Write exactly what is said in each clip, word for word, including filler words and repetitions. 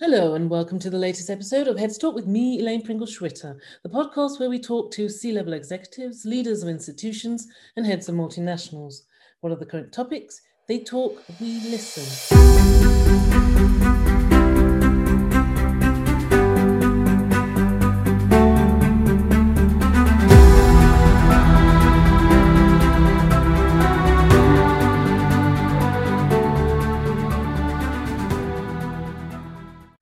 Hello and welcome to the latest episode of Heads Talk with me, Elaine Pringle-Schwitter, the podcast where we talk to C-level executives, leaders of institutions and heads of multinationals. What are the current topics? They talk, we listen.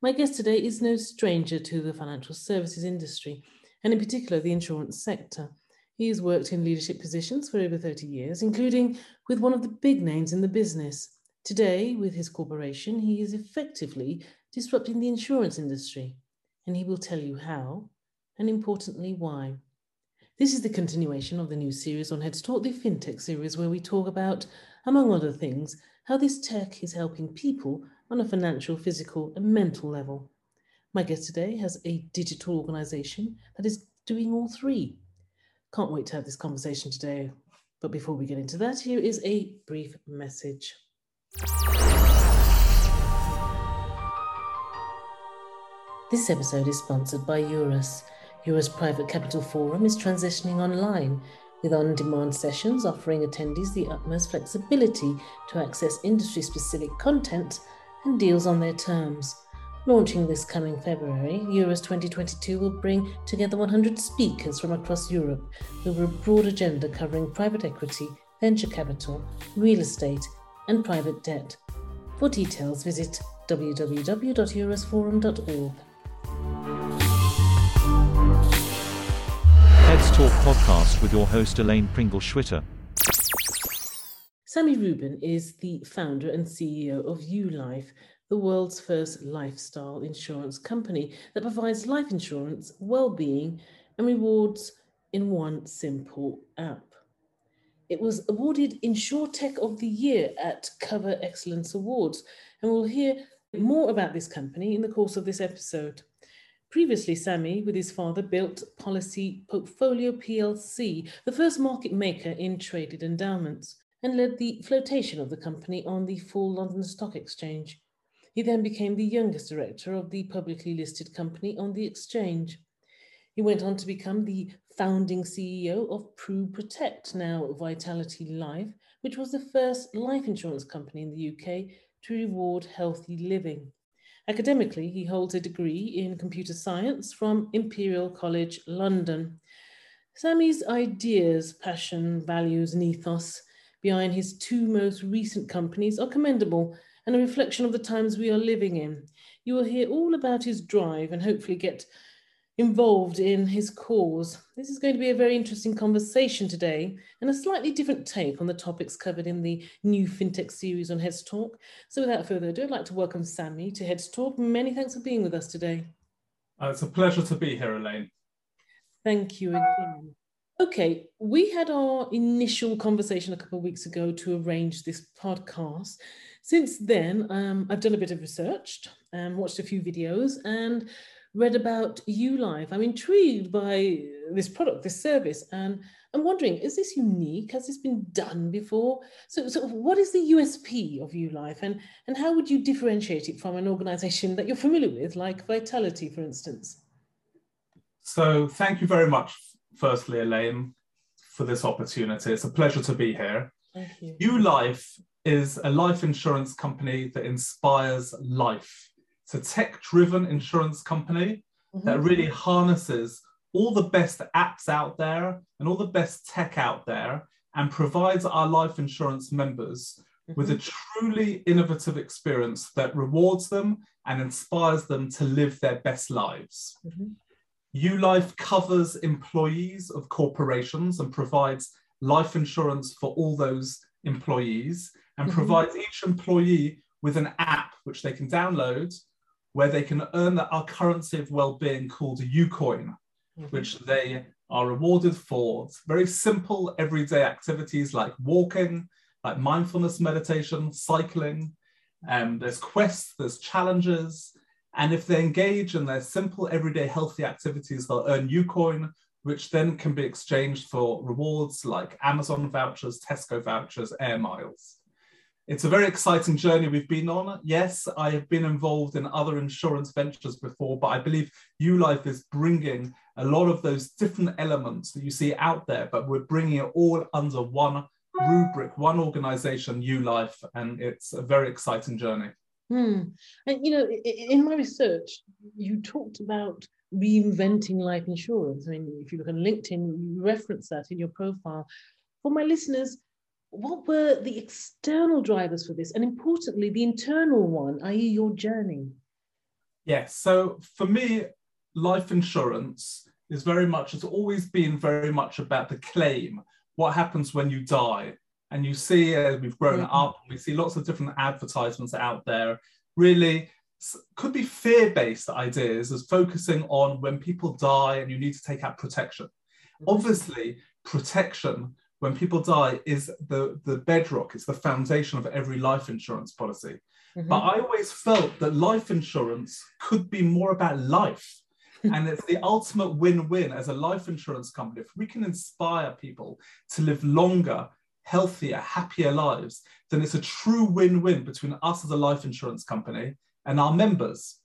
My guest today is no stranger to the financial services industry, and in particular the insurance sector. He has worked in leadership positions for over thirty years, including with one of the big names in the business. Today, with his corporation, he is effectively disrupting the insurance industry, and he will tell you how, and importantly, why. This is the continuation of the new series on Heads Talk, the FinTech series, where we talk about, among other things, how this tech is helping people on a financial, physical, and mental level. My guest today has a digital organisation that is doing all three. Can't wait to have this conversation today. But before we get into that, here is a brief message. This episode is sponsored by EURUS. EURUS Private Capital Forum is transitioning online, with on-demand sessions offering attendees the utmost flexibility to access industry-specific content and deals on their terms. Launching this coming February, EURUS twenty twenty-two will bring together one hundred speakers from across Europe over a broad agenda covering private equity, venture capital, real estate, and private debt. For details, visit w w w dot eurus forum dot org. Heads Talk podcast with your host Elaine Pringle-Schwitter. Sammy Rubin is the founder and C E O of YuLife, the world's first lifestyle insurance company that provides life insurance, well-being, and rewards in one simple app. It was awarded InsurTech of the Year at Cover Excellence Awards, and we'll hear more about this company in the course of this episode. Previously, Sammy, with his father, built Policy Portfolio P L C, the first market maker in traded endowments, and led the flotation of the company on the full London Stock Exchange. He then became the youngest director of the publicly listed company on the exchange. He went on to become the founding C E O of Pru Protect Now Vitality Life, which was the first life insurance company in the U K to reward healthy living. Academically, he holds a degree in computer science from Imperial College London. Sammy's ideas, passion, values, and ethos behind his two most recent companies are commendable and a reflection of the times we are living in. You will hear all about his drive and hopefully get involved in his cause. This is going to be a very interesting conversation today and a slightly different take on the topics covered in the new FinTech series on Heads Talk. So without further ado, I'd like to welcome Sammy to Heads Talk. Many thanks for being with us today. Uh, it's a pleasure to be here, Elaine. Thank you again. Okay, we had our initial conversation a couple of weeks ago to arrange this podcast. Since then, um, I've done a bit of research, um, watched a few videos and read about YuLife. I'm intrigued by this product, this service, and I'm wondering, is this unique? Has this been done before? So, so what is the U S P of YuLife, and, and how would you differentiate it from an organisation that you're familiar with, like Vitality, for instance? So thank you very much. Firstly, Elaine, for this opportunity. It's a pleasure to be here. Thank you. YuLife is a life insurance company that inspires life. It's a tech-driven insurance company mm-hmm. that really harnesses all the best apps out there and all the best tech out there and provides our life insurance members mm-hmm. with a truly innovative experience that rewards them and inspires them to live their best lives. Mm-hmm. YuLife covers employees of corporations and provides life insurance for all those employees and mm-hmm. provides each employee with an app which they can download where they can earn our currency of well-being called YuCoin, mm-hmm. which they are rewarded for very simple everyday activities like walking, like mindfulness meditation, cycling. Um, there's quests, there's challenges. And if they engage in their simple, everyday, healthy activities, they'll earn YuCoin, which then can be exchanged for rewards like Amazon vouchers, Tesco vouchers, air miles. It's a very exciting journey we've been on. Yes, I have been involved in other insurance ventures before, but I believe YuLife is bringing a lot of those different elements that you see out there, but we're bringing it all under one rubric, one organization, YuLife, and it's a very exciting journey. Hmm. And, you know, in my research, you talked about reinventing life insurance. I mean, if you look on LinkedIn, you reference that in your profile. For my listeners, what were the external drivers for this? And importantly, the internal one, that is your journey. Yes. So for me, life insurance is very much, it's always been very much about the claim. What happens when you die? And you see, uh, we've grown mm-hmm. up, we see lots of different advertisements out there. Really could be fear-based ideas as focusing on when people die and you need to take out protection. Mm-hmm. Obviously, protection when people die is the, the bedrock, it's the foundation of every life insurance policy. Mm-hmm. But I always felt that life insurance could be more about life. And it's the ultimate win-win as a life insurance company. If we can inspire people to live longer, healthier, happier lives, then it's a true win-win between us as a life insurance company and our members.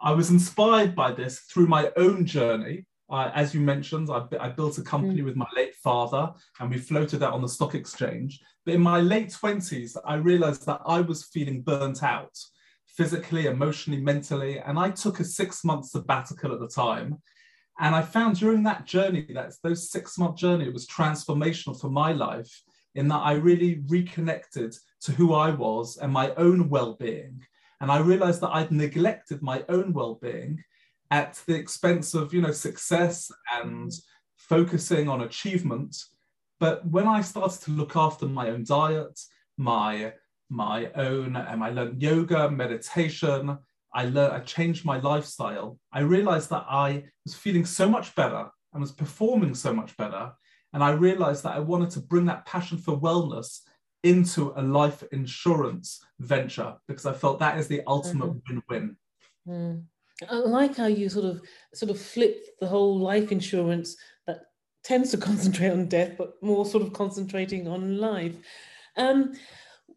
I was inspired by this through my own journey. Uh, as you mentioned, I, I built a company mm. with my late father, and we floated that on the stock exchange. But in my late twenties, I realized that I was feeling burnt out, physically, emotionally, mentally. And I took a six-month sabbatical at the time. And I found during that journey, that's those six-month journey, it was transformational for my life in that I really reconnected to who I was and my own well-being. And I realized that I'd neglected my own well-being at the expense of, you know, success and focusing on achievement. But when I started to look after my own diet, my my own, and I learned yoga, meditation, I learned, I changed my lifestyle. I realized that I was feeling so much better and was performing so much better. And I realized that I wanted to bring that passion for wellness into a life insurance venture, because I felt that is the ultimate mm-hmm. win-win. Mm. I like how you sort of sort of flipped the whole life insurance that tends to concentrate on death, but more sort of concentrating on life. Um,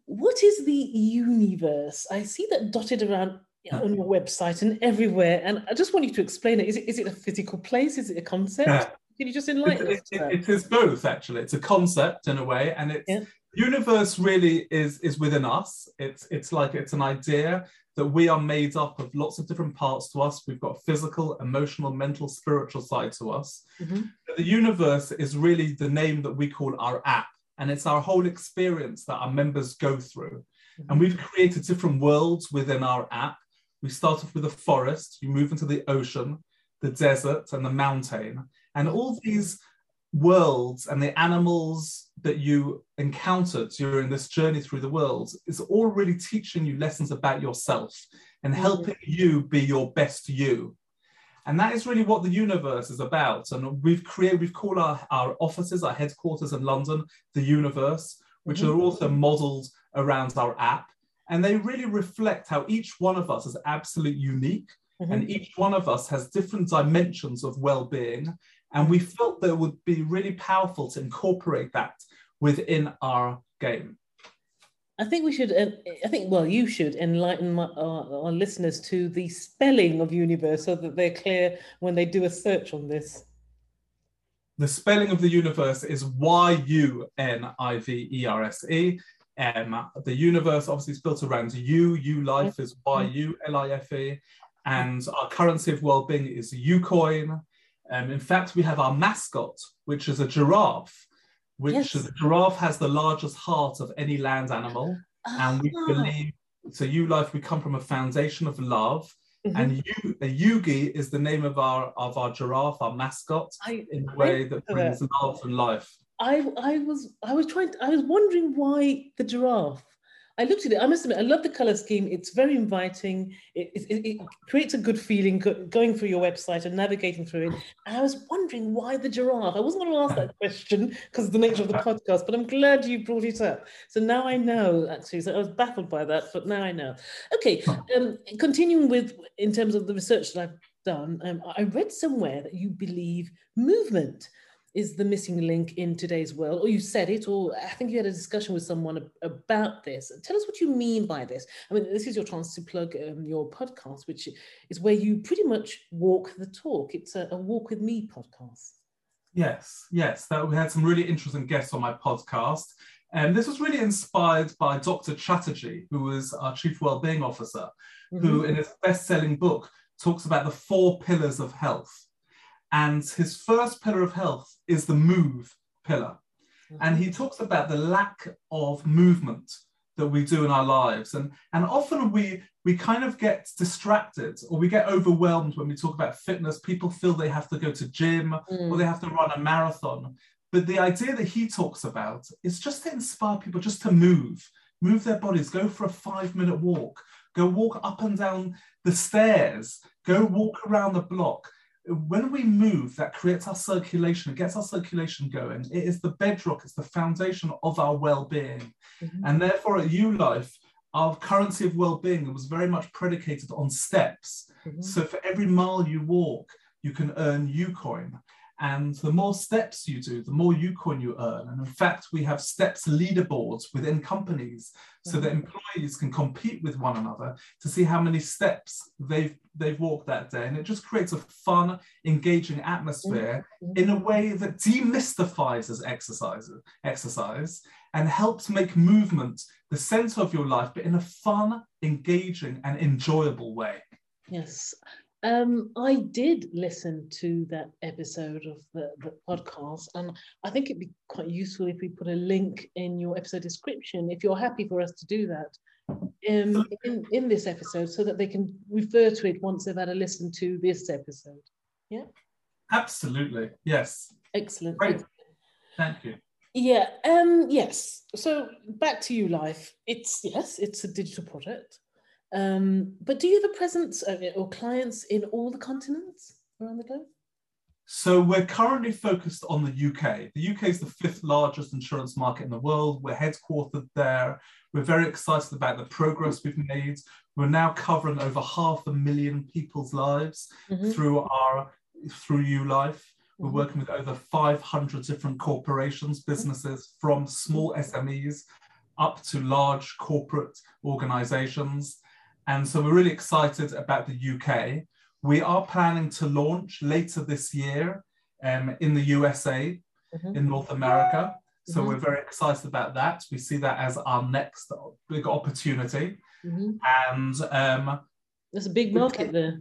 what is the Yuniverse? I see that dotted around on your website and everywhere, and I just want you to explain it. Is it, is it a physical place? Is it a concept? Yeah. Can you just enlighten it, us? It, it, it is both, actually. It's a concept in a way, and it's yeah. Universe really is is within us. It's it's like it's an idea that we are made up of lots of different parts to us. We've got physical, emotional, mental, spiritual side to us. Mm-hmm. The universe is really the name that we call our app, and it's our whole experience that our members go through. Mm-hmm. And we've created different worlds within our app. We start off with a forest, you move into the ocean, the desert, and the mountain, and all these worlds and the animals that you encounter during this journey through the world is all really teaching you lessons about yourself and helping you be your best you. And that is really what the universe is about. And we've created, we've called our, our offices, our headquarters in London, the Universe, which are also modeled around our app. And they really reflect how each one of us is absolutely unique. Mm-hmm. And each one of us has different dimensions of well-being. And we felt that it would be really powerful to incorporate that within our game. I think we should, I think, well, you should enlighten my, our, our listeners to the spelling of Universe so that they're clear when they do a search on this. The spelling of the Universe is Y U N I V E R S E. Um, the Universe obviously is built around you. YuLife is Y U L I F E. And our currency of well-being is YuCoin. Um, in fact, we have our mascot, which is a giraffe, which yes. is, the giraffe has the largest heart of any land animal. Oh. And we believe, so YuLife, we come from a foundation of love. Mm-hmm. And you, uh, Yugi is the name of our of our giraffe, our mascot, I, in a way I, that brings love and life. I, I was I was trying, to, I was wondering why the giraffe. I looked at it, I must admit, I love the colour scheme. It's very inviting. It, it, it creates a good feeling going through your website and navigating through it. And I was wondering why the giraffe? I wasn't going to ask that question because of the nature of the podcast, but I'm glad you brought it up. So now I know, actually. So I was baffled by that, but now I know. Okay, um, continuing with, in terms of the research that I've done, um, I read somewhere that you believe movement is the missing link in today's world, or you said it, or I think you had a discussion with someone about this. Tell us what you mean by this. I mean, this is your chance to plug um, your podcast, which is where you pretty much walk the talk. It's a, a Walk With Me podcast. Yes, yes. That, we had some really interesting guests on my podcast. And this was really inspired by Doctor Chatterjee, who was our Chief Wellbeing Officer, mm-hmm. who in his best-selling book talks about the four pillars of health. And his first pillar of health is the move pillar. And he talks about the lack of movement that we do in our lives. And, and often we, we kind of get distracted, or we get overwhelmed when we talk about fitness. People feel they have to go to gym mm. or they have to run a marathon. But the idea that he talks about is just to inspire people just to move, move their bodies, go for a five-minute walk, go walk up and down the stairs, go walk around the block. When we move, that creates our circulation, gets our circulation going. It is the bedrock, it's the foundation of our well-being. Mm-hmm. And therefore at YuLife, our currency of well-being was very much predicated on steps. Mm-hmm. So for every mile you walk, you can earn YuCoin. And the more steps you do, the more YuCoin you earn. And in fact, we have steps leaderboards within companies so that employees can compete with one another to see how many steps they've, they've walked that day. And it just creates a fun, engaging atmosphere in a way that demystifies exercise, exercise and helps make movement the center of your life, but in a fun, engaging and enjoyable way. Yes. Um, I did listen to that episode of the, the podcast, and I think it'd be quite useful if we put a link in your episode description, if you're happy for us to do that, um, in, in this episode, so that they can refer to it once they've had a listen to this episode. Yeah? Absolutely, yes. Excellent. Great. Thank you. Yeah, um, yes. So back to YuLife. It's, yes, it's a digital product. Um, but do you have a presence or clients in all the continents around the globe? So we're currently focused on the U K. The U K is the fifth largest insurance market in the world. We're headquartered there. We're very excited about the progress we've made. We're now covering over half a million people's lives mm-hmm. through our through YuLife. We're mm-hmm. working with over five hundred different corporations, businesses from small S M Es up to large corporate organizations. And so we're really excited about the U K. We are planning to launch later this year um, in the U S A, mm-hmm. in North America. So mm-hmm. we're very excited about that. We see that as our next big opportunity. Mm-hmm. And um, there's a big market there.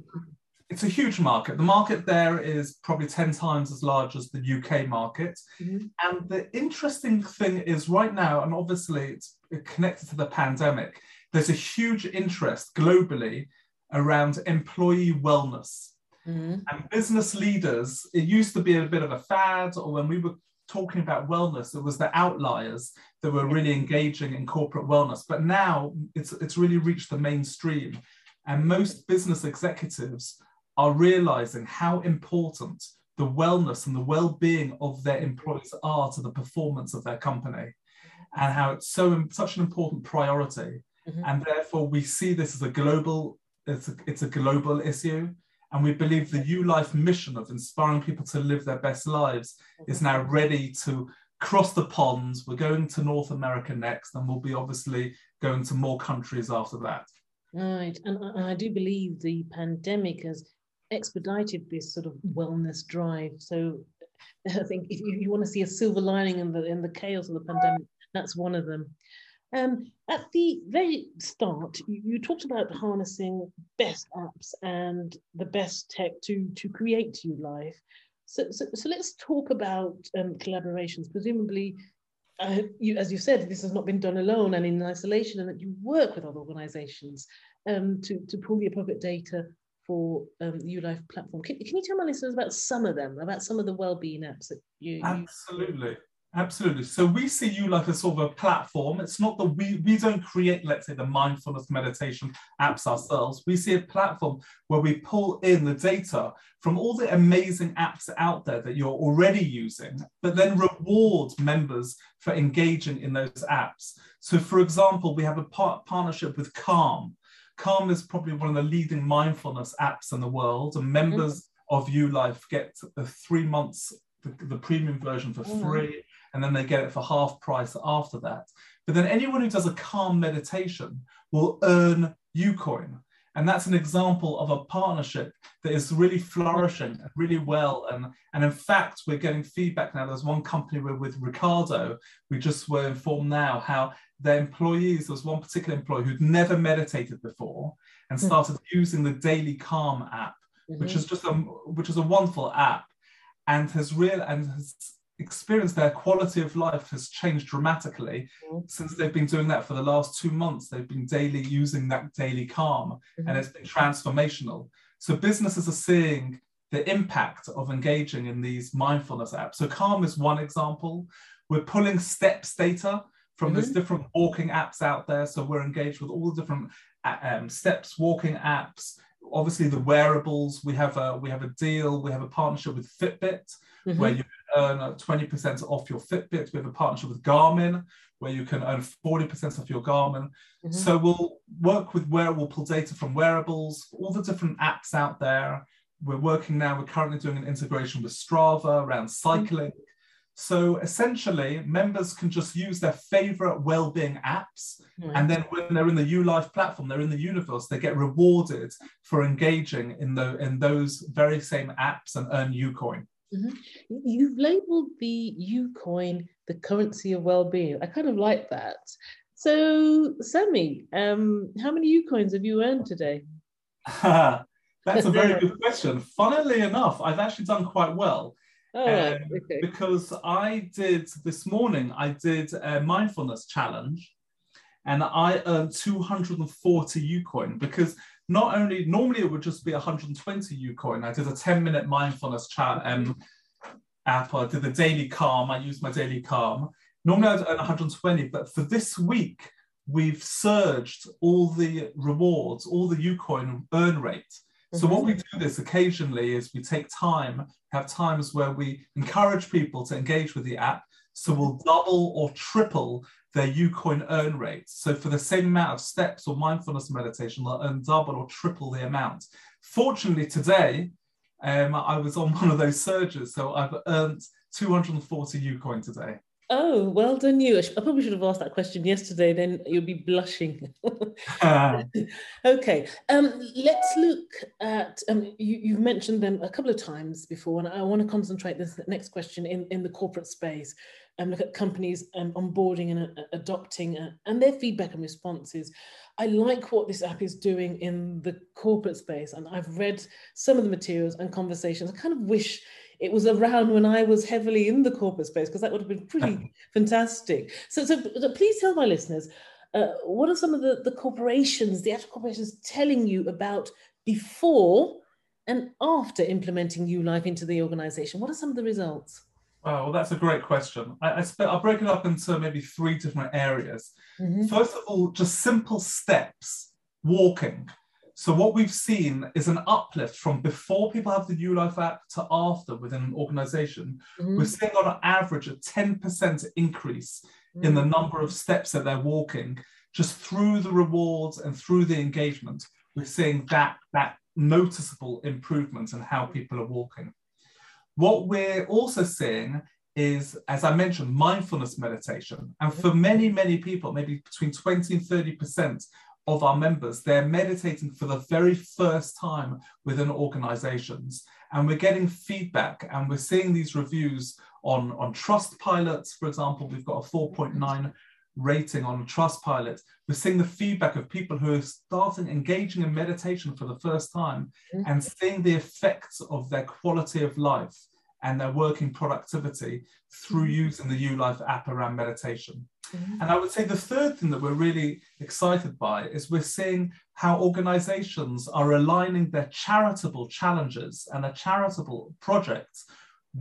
It's a huge market. The market there is probably ten times as large as the U K market. Mm-hmm. And the interesting thing is right now, and obviously it's connected to the pandemic, there's a huge interest globally around employee wellness. Mm-hmm. And business leaders, it used to be a bit of a fad, or when we were talking about wellness, it was the outliers that were really engaging in corporate wellness. But now it's, it's really reached the mainstream. And most business executives are realizing how important the wellness and the well-being of their employees are to the performance of their company, and how it's so such an important priority. Mm-hmm. And therefore, we see this as a global, it's a, it's a global issue. And we believe the YuLife mission of inspiring people to live their best lives mm-hmm. is now ready to cross the pond. We're going to North America next, and we'll be obviously going to more countries after that. Right. And I, I do believe the pandemic has expedited this sort of wellness drive. So I think if you, you want to see a silver lining in the in the chaos of the pandemic, that's one of them. Um, at the very start, you, you talked about harnessing best apps and the best tech to to create YuLife. So, so, so let's talk about um, collaborations. Presumably, uh, you, as you said, this has not been done alone and in isolation, and that you work with other organisations um, to to pull the appropriate data for um, YuLife platform. Can, can you tell my listeners about some of them, about some of the wellbeing apps that you use? Absolutely, absolutely. So we see YuLife as sort of a platform. It's not that we, we don't create, let's say, the mindfulness meditation apps ourselves. We see a platform where we pull in the data from all the amazing apps out there that you're already using, but then reward members for engaging in those apps. So for example, we have a par- partnership with Calm. Calm is probably one of the leading mindfulness apps in the world, and members mm-hmm. of YuLife get a three months the, the premium version for mm. free, and then they get it for half price after that. But then anyone who does a Calm meditation will earn YuCoin. And that's an example of a partnership that is really flourishing really well. And, and in fact, we're getting feedback now. There's one company we're with, Ricardo, we just were informed now how their employees, there was one particular employee who'd never meditated before and started mm-hmm. using the Daily Calm app, mm-hmm. which is just a, which is a wonderful app, and has real and has experienced their quality of life has changed dramatically mm-hmm. since they've been doing that for the last two months. They've been daily using that Daily Calm mm-hmm. and it's been transformational. So businesses are seeing the impact of engaging in these mindfulness apps. So Calm is one example. We're pulling steps data from mm-hmm. there's different walking apps out there. So we're engaged with all the different um, steps, walking apps, obviously the wearables. We have a, we have a deal, we have a partnership with Fitbit, mm-hmm. where you earn twenty percent off your Fitbit. We have a partnership with Garmin, where you can earn forty percent off your Garmin. Mm-hmm. So we'll work with wearable, pull data from wearables, all the different apps out there. We're working now, we're currently doing an integration with Strava around cycling. Mm-hmm. So essentially, members can just use their favorite wellbeing apps. Mm-hmm. And then when they're in the YuLife platform, they're in the Yuniverse, they get rewarded for engaging in, the, in those very same apps and earn YuCoin. Mm-hmm. You've labeled the YuCoin the currency of well-being. I kind of like that. So, Sammy, um, how many YuCoins have you earned today? That's a very good question. Funnily enough, I've actually done quite well. Oh, um, okay. Because I did, this morning, I did a mindfulness challenge and I earned two hundred forty YuCoin, because not only, normally it would just be one hundred twenty YuCoin. I did a ten minute mindfulness chat um, app. I did the Daily Calm. I used my Daily Calm. Normally I'd earn one hundred twenty, but for this week, we've surged all the rewards, all the YuCoin earn rate. So mm-hmm. what we do this occasionally is we take time, have times where we encourage people to engage with the app. So we'll double or triple their YuCoin earn rates. So for the same amount of steps or mindfulness meditation, they'll earn double or triple the amount. Fortunately, today, um, I was on one of those surges. So I've earned two hundred forty YuCoin today. Oh, well done you. I probably should have asked that question yesterday, then you'll be blushing. uh, okay, um, let's look at, um, you, you've mentioned them a couple of times before, and I want to concentrate this next question in, in the corporate space, and look at companies um, onboarding and uh, adopting uh, and their feedback and responses. I like what this app is doing in the corporate space, and I've read some of the materials and conversations. I kind of wish it was around when I was heavily in the corporate space, because that would have been pretty fantastic. So, so please tell my listeners, uh, what are some of the, the corporations, the actual corporations telling you about before and after implementing YuLife into the organization? What are some of the results? Wow, well, that's a great question. I, I I'll break it up into maybe three different areas. Mm-hmm. First of all, just simple steps, walking. So what we've seen is an uplift from before people have the YuLife app to after within an organization. Mm-hmm. We're seeing on average a ten percent increase mm-hmm. in the number of steps that they're walking, just through the rewards and through the engagement. We're seeing that, that noticeable improvement in how people are walking. What we're also seeing is, as I mentioned, mindfulness meditation. And for many, many people, maybe between twenty and thirty percent of our members, they're meditating for the very first time within organizations. And we're getting feedback and we're seeing these reviews on, on Trustpilot, for example. We've got a four point nine rating on Trustpilot. We're seeing the feedback of people who are starting engaging in meditation for the first time mm-hmm. and seeing the effects of their quality of life and their working productivity through mm-hmm. using the YuLife app around meditation. Mm-hmm. And I would say the third thing that we're really excited by is we're seeing how organizations are aligning their charitable challenges and their charitable projects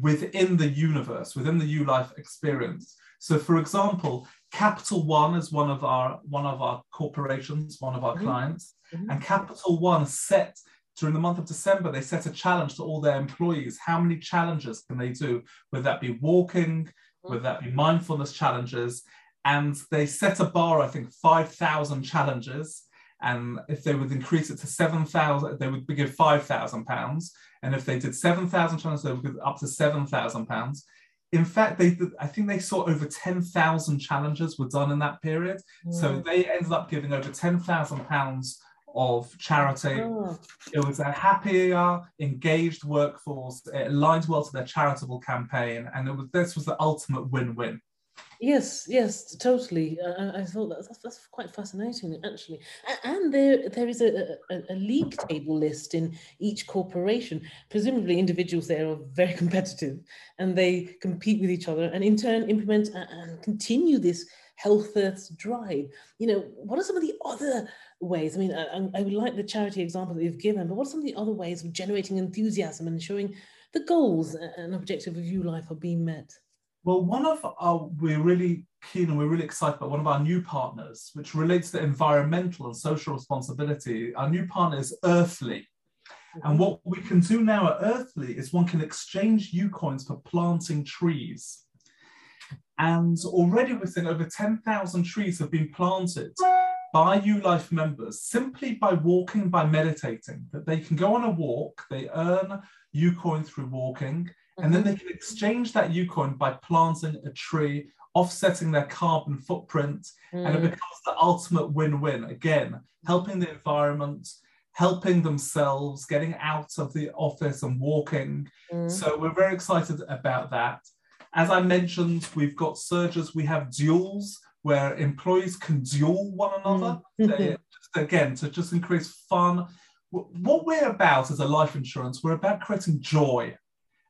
within the Yuniverse, within the YuLife experience. So for example, Capital One is one of our, one of our corporations, one of our mm-hmm. clients, mm-hmm. and Capital One set, during the month of December, they set a challenge to all their employees. How many challenges can they do? Whether that be walking, mm-hmm. whether that be mindfulness challenges, and they set a bar, I think, five thousand challenges, And if they would increase it to seven thousand, they would be give five thousand pounds. And if they did seven thousand transactions, they would give up to seven thousand pounds. In fact, they I think they saw over ten thousand challenges were done in that period. Mm. So they ended up giving over ten thousand pounds of charity. Mm. It was a happier, engaged workforce. It aligned well to their charitable campaign. And it was, this was the ultimate win-win. Yes, yes, totally. I, I thought that, that's, that's quite fascinating, actually. And there, there is a, a, a league table list in each corporation. Presumably, individuals there are very competitive, and they compete with each other, and in turn implement and continue this Health Earth's drive. You know, what are some of the other ways? I mean, I, I would like the charity example that you've given, but what are some of the other ways of generating enthusiasm and ensuring the goals and objective of YuLife are being met? Well, one of our, we're really keen and we're really excited about one of our new partners, which relates to environmental and social responsibility. Our new partner is Earthly. Mm-hmm. And what we can do now at Earthly is one can exchange YuCoins for planting trees. And already within over ten thousand trees have been planted by YuLife members simply by walking, by meditating, that they can go on a walk, they earn YuCoin through walking, and then they can exchange that YuCoin by planting a tree, offsetting their carbon footprint, mm. and it becomes the ultimate win-win. Again, helping the environment, helping themselves, getting out of the office and walking. Mm. So we're very excited about that. As I mentioned, we've got surges, we have duels, where employees can duel one another, mm. they, again, to just increase fun. What we're about as a life insurance, we're about creating joy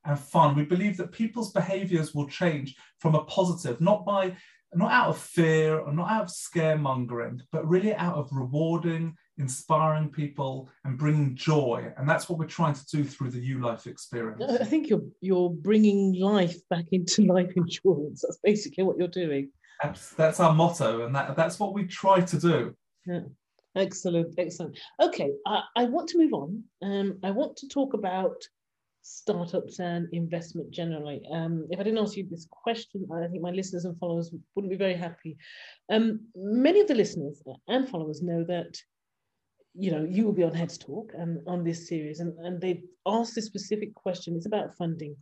and fun. We believe that people's behaviours will change from a positive, not by, not out of fear or not out of scaremongering, but really out of rewarding, inspiring people and bringing joy. And that's what we're trying to do through the YuLife experience. I think you're you're bringing life back into life insurance. That's basically what you're doing. That's, that's our motto, and that, that's what we try to do. Yeah. Excellent, excellent. Okay, I, I want to move on. Um, I want to talk about startups and investment generally. Um, if I didn't ask you this question, I think my listeners and followers wouldn't be very happy. Um, many of the listeners and followers know that, you know, you will be on Heads Talk and on this series, and, and they've asked this specific question. It's about funding.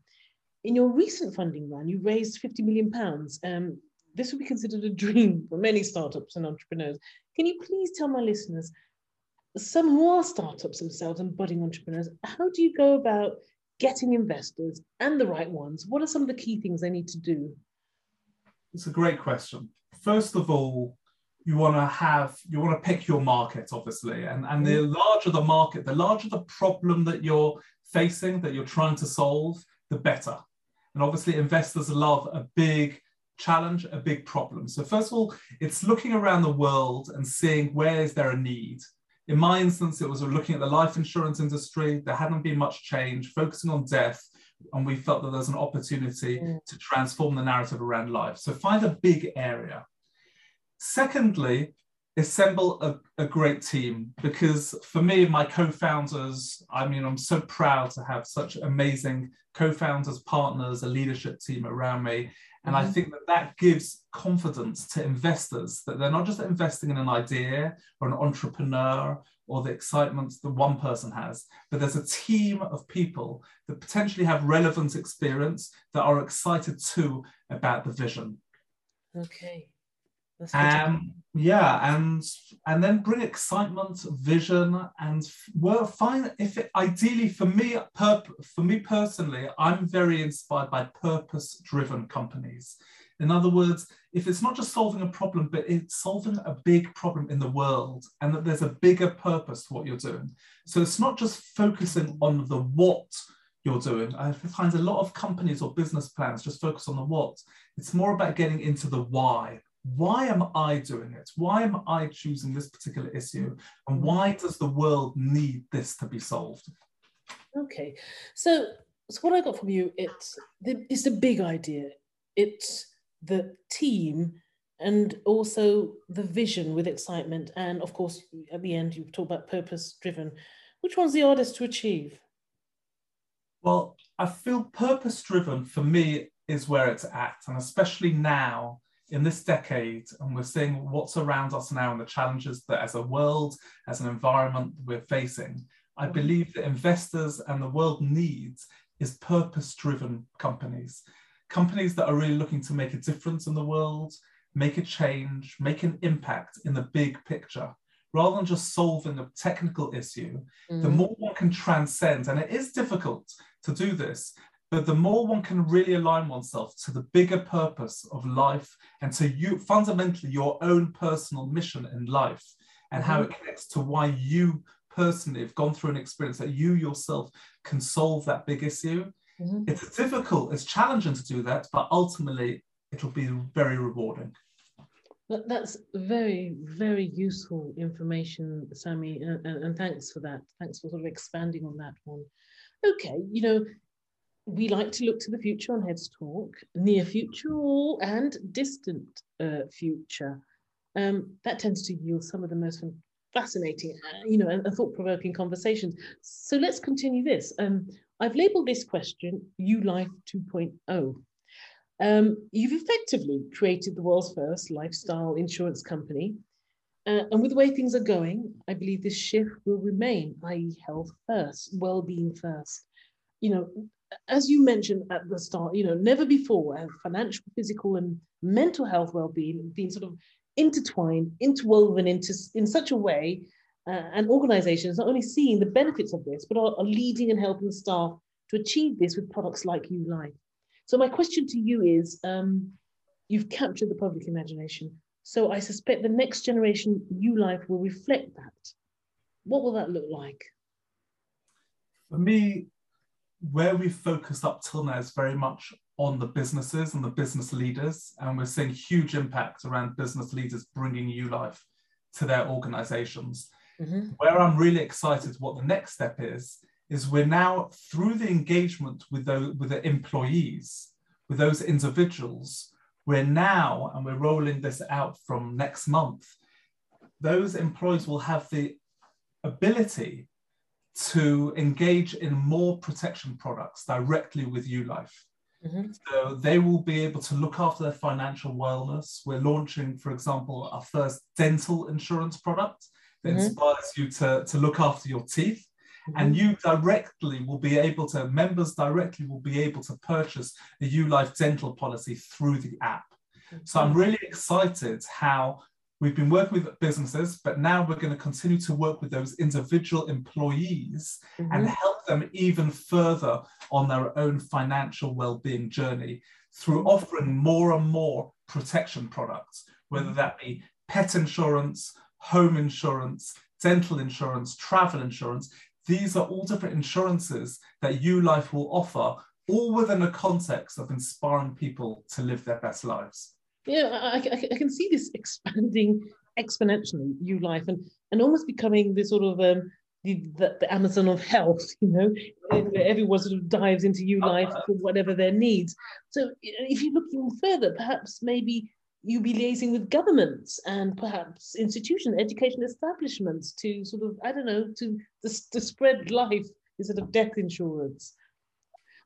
In your recent funding round, you raised fifty million pounds. Um, this would be considered a dream for many startups and entrepreneurs. Can you please tell my listeners, some who are startups themselves and budding entrepreneurs, how do you go about getting investors and the right ones? What are some of the key things they need to do? It's a great question. First of all, you want to have, you want to pick your market, obviously. And, and the larger the market, the larger the problem that you're facing, that you're trying to solve, the better. And obviously investors love a big challenge, a big problem. So first of all, it's looking around the world and seeing where is there a need. In my instance, it was looking at the life insurance industry. There hadn't been much change, focusing on death, and we felt that there's an opportunity mm. to transform the narrative around life. So find a big area. Secondly, assemble a, a great team, because for me, my co-founders, I mean, I'm so proud to have such amazing co-founders, partners, a leadership team around me. And mm-hmm. I think that that gives confidence to investors, that they're not just investing in an idea or an entrepreneur or the excitement that one person has, but there's a team of people that potentially have relevant experience that are excited too about the vision. Okay. That's um, yeah, and and then bring excitement, vision, and well, find if it, ideally for me, perp, for me personally, I'm very inspired by purpose-driven companies. In other words, if it's not just solving a problem, but it's solving a big problem in the world, and that there's a bigger purpose to what you're doing. So it's not just focusing on the what you're doing. I find a lot of companies or business plans just focus on the what. It's more about getting into the why. Why am I doing it? Why am I choosing this particular issue? And why does the world need this to be solved? Okay, so, so what I got from you, it's the, it's the big idea. It's the team and also the vision with excitement. And of course, at the end, you've talked about purpose-driven. Which one's the hardest to achieve? Well, I feel purpose-driven for me is where it's at. And especially now, in this decade, and we're seeing what's around us now and the challenges that as a world, as an environment we're facing, I believe that investors and the world needs is purpose-driven companies. Companies that are really looking to make a difference in the world, make a change, make an impact in the big picture. Rather than just solving a technical issue, mm. the more one can transcend, and it is difficult to do this, but the more one can really align oneself to the bigger purpose of life and to you, fundamentally your own personal mission in life and mm-hmm. how it connects to why you personally have gone through an experience that you yourself can solve that big issue. Mm-hmm. It's difficult, it's challenging to do that, but ultimately it'll be very rewarding. That's very, very useful information, Sammy, and, and thanks for that. Thanks for sort of expanding on that one. Okay, you know, we like to look to the future on Heads Talk, near future and distant uh, future. Um, that tends to yield some of the most fascinating, you know, and thought-provoking conversations. So let's continue this. Um, I've labelled this question, YuLife two point oh. Um, you've effectively created the world's first lifestyle insurance company. Uh, and with the way things are going, I believe this shift will remain, that is health first, well-being first. You know, as you mentioned at the start, you know, never before have financial, physical and mental health well-being been sort of intertwined, interwoven into in such a way, uh, and organizations not only seeing the benefits of this, but are, are leading and helping staff to achieve this with products like YuLife. So my question to you is, um, you've captured the public imagination. So I suspect the next generation YuLife will reflect that. What will that look like? For me, where we focused up till now is very much on the businesses and the business leaders. And we're seeing huge impact around business leaders bringing YuLife to their organizations. Mm-hmm. Where I'm really excited what the next step is, is we're now, through the engagement with the, with the employees, with those individuals, we're now, and we're rolling this out from next month, those employees will have the ability to engage in more protection products directly with YuLife. Mm-hmm. So they will be able to look after their financial wellness. We're launching, for example, our first dental insurance product that mm-hmm. inspires you to, to look after your teeth. And you directly will be able to, members directly will be able to purchase a YuLife dental policy through the app. So I'm really excited how we've been working with businesses, but now we're going to continue to work with those individual employees mm-hmm. and help them even further on their own financial well-being journey through offering more and more protection products, whether that be pet insurance, home insurance, dental insurance, travel insurance. These are all different insurances that YuLife will offer, all within the context of inspiring people to live their best lives. Yeah, I, I, I can see this expanding exponentially, YuLife, and, and almost becoming this sort of um, the, the, the Amazon of health, you know, where everyone sort of dives into YuLife for whatever their needs. So if you're looking further, perhaps maybe you'll be liaising with governments and perhaps institutions, education establishments to sort of, I don't know, to, to, to spread life instead of death insurance.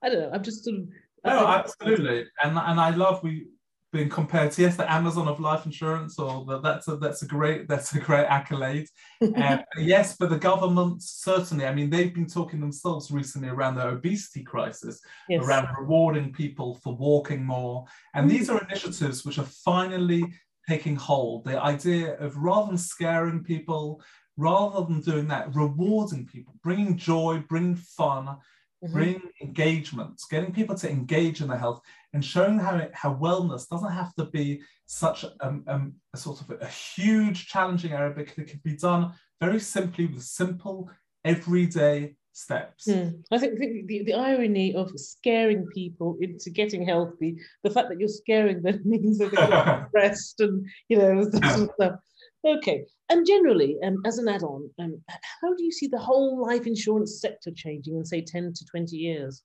I don't know, I'm just sort of... No, absolutely. And, and I love we being compared to, yes, the Amazon of life insurance, or the, that's, a, that's, a great, that's a great accolade. um, yes, but the government, certainly, I mean, they've been talking themselves recently around the obesity crisis, yes. around rewarding people for walking more. And these are initiatives which are finally taking hold. The idea of rather than scaring people, rather than doing that, rewarding people, bringing joy, bringing fun, Mm-hmm. bring engagement, getting people to engage in their health and showing how it, how wellness doesn't have to be such a, um, a sort of a, a huge challenging area, because it can be done very simply with simple everyday steps. Mm. I think the, the, the irony of scaring people into getting healthy, the fact that you're scaring them means that they're depressed and, you know, that sort of stuff. Okay, and generally, um, as an add-on, um, how do you see the whole life insurance sector changing in, say, ten to twenty years?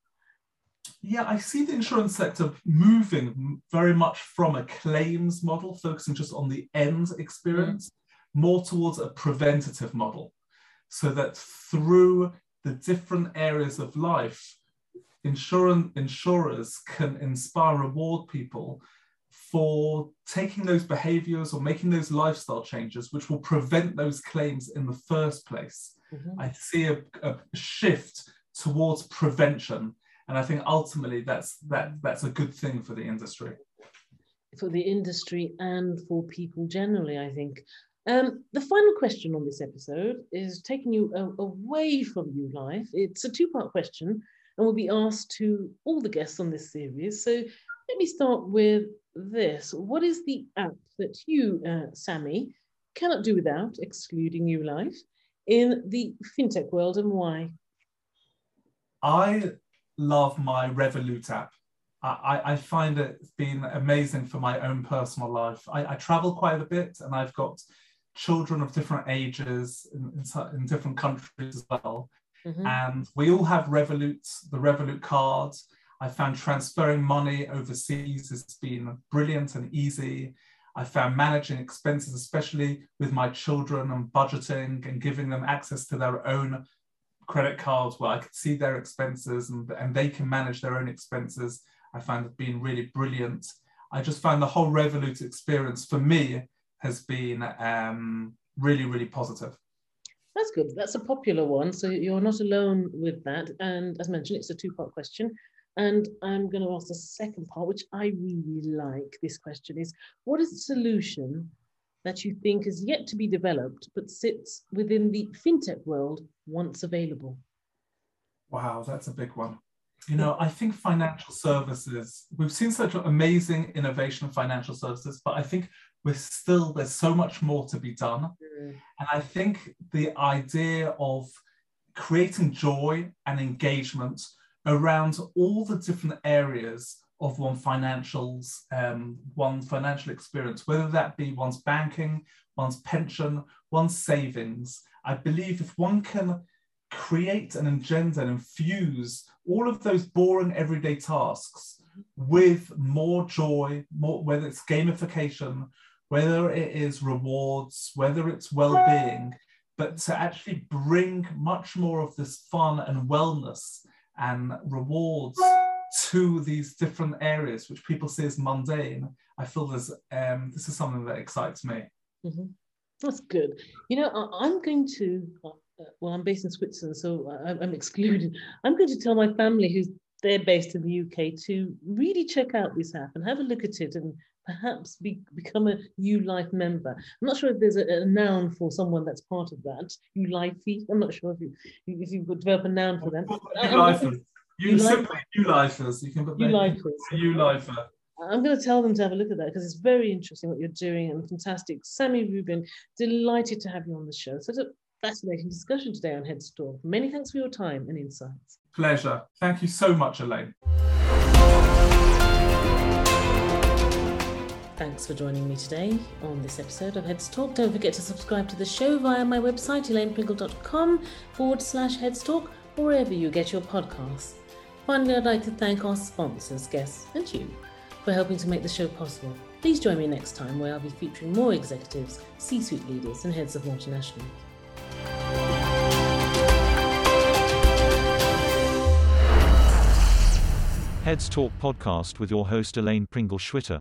Yeah, I see the insurance sector moving very much from a claims model, focusing just on the end experience, mm-hmm. more towards a preventative model, so that through the different areas of life, insurance, insurers can inspire, reward people for taking those behaviors or making those lifestyle changes, which will prevent those claims in the first place. Mm-hmm. I see a, a shift towards prevention. And I think ultimately that's, that, that's a good thing for the industry. For the industry and for people generally, I think. Um, the final question on this episode is taking you a, away from YuLife. It's a two-part question and will be asked to all the guests on this series. So let me start with this. What is the app that you, uh, Sammy, cannot do without, excluding YuLife, in the fintech world, and why? I love my Revolut app. I, I find it's been amazing for my own personal life. I, I travel quite a bit and I've got children of different ages in, in, in different countries as well. Mm-hmm. And we all have Revolut, the Revolut card. I found transferring money overseas has been brilliant and easy. I found managing expenses, especially with my children, and budgeting and giving them access to their own credit cards where I could see their expenses and, and they can manage their own expenses. I found it being really brilliant. I just found the whole Revolut experience for me has been um, really, really positive. That's good. That's a popular one. So you're not alone with that. And as mentioned, it's a two-part question. And I'm going to ask the second part, which I really like. This question is, what is the solution that you think is yet to be developed, but sits within the fintech world once available? Wow, that's a big one. You know, I think financial services, we've seen such amazing innovation in financial services, but I think we're still, there's so much more to be done. Mm. And I think the idea of creating joy and engagement around all the different areas of one financials, um, one financial experience, whether that be one's banking, one's pension, one's savings. I believe if one can create an agenda and infuse all of those boring everyday tasks with more joy, more, whether it's gamification, whether it is rewards, whether it's well-being, but to actually bring much more of this fun and wellness and rewards to these different areas, which people see as mundane, I feel there's, um, this is something that excites me. Mm-hmm. That's good. You know, I'm going to, well, I'm based in Switzerland, so I'm excluded. I'm going to tell my family who's they're based in the U K to really check out this app and have a look at it and perhaps be, become a YuLife member. I'm not sure if there's a, a noun for someone that's part of that. YuLifey. I'm not sure if you if you could develop a noun for them. YuLifers. You simply YuLifers. You can put YuLifer. I'm going to tell them to have a look at that because it's very interesting what you're doing and fantastic. Sammy Rubin, delighted to have you on the show. So to, fascinating discussion today on Heads Talk. Many thanks for your time and insights. Pleasure. Thank you so much, Elaine. Thanks for joining me today on this episode of Heads Talk. Don't forget to subscribe to the show via my website, elainepringle.com forward slash Heads Talk, wherever you get your podcasts. Finally, I'd like to thank our sponsors, guests, and you for helping to make the show possible. Please join me next time where I'll be featuring more executives, C-suite leaders, and heads of multinationals. Heads Talk podcast with your host Elaine Pringle-Schwitter.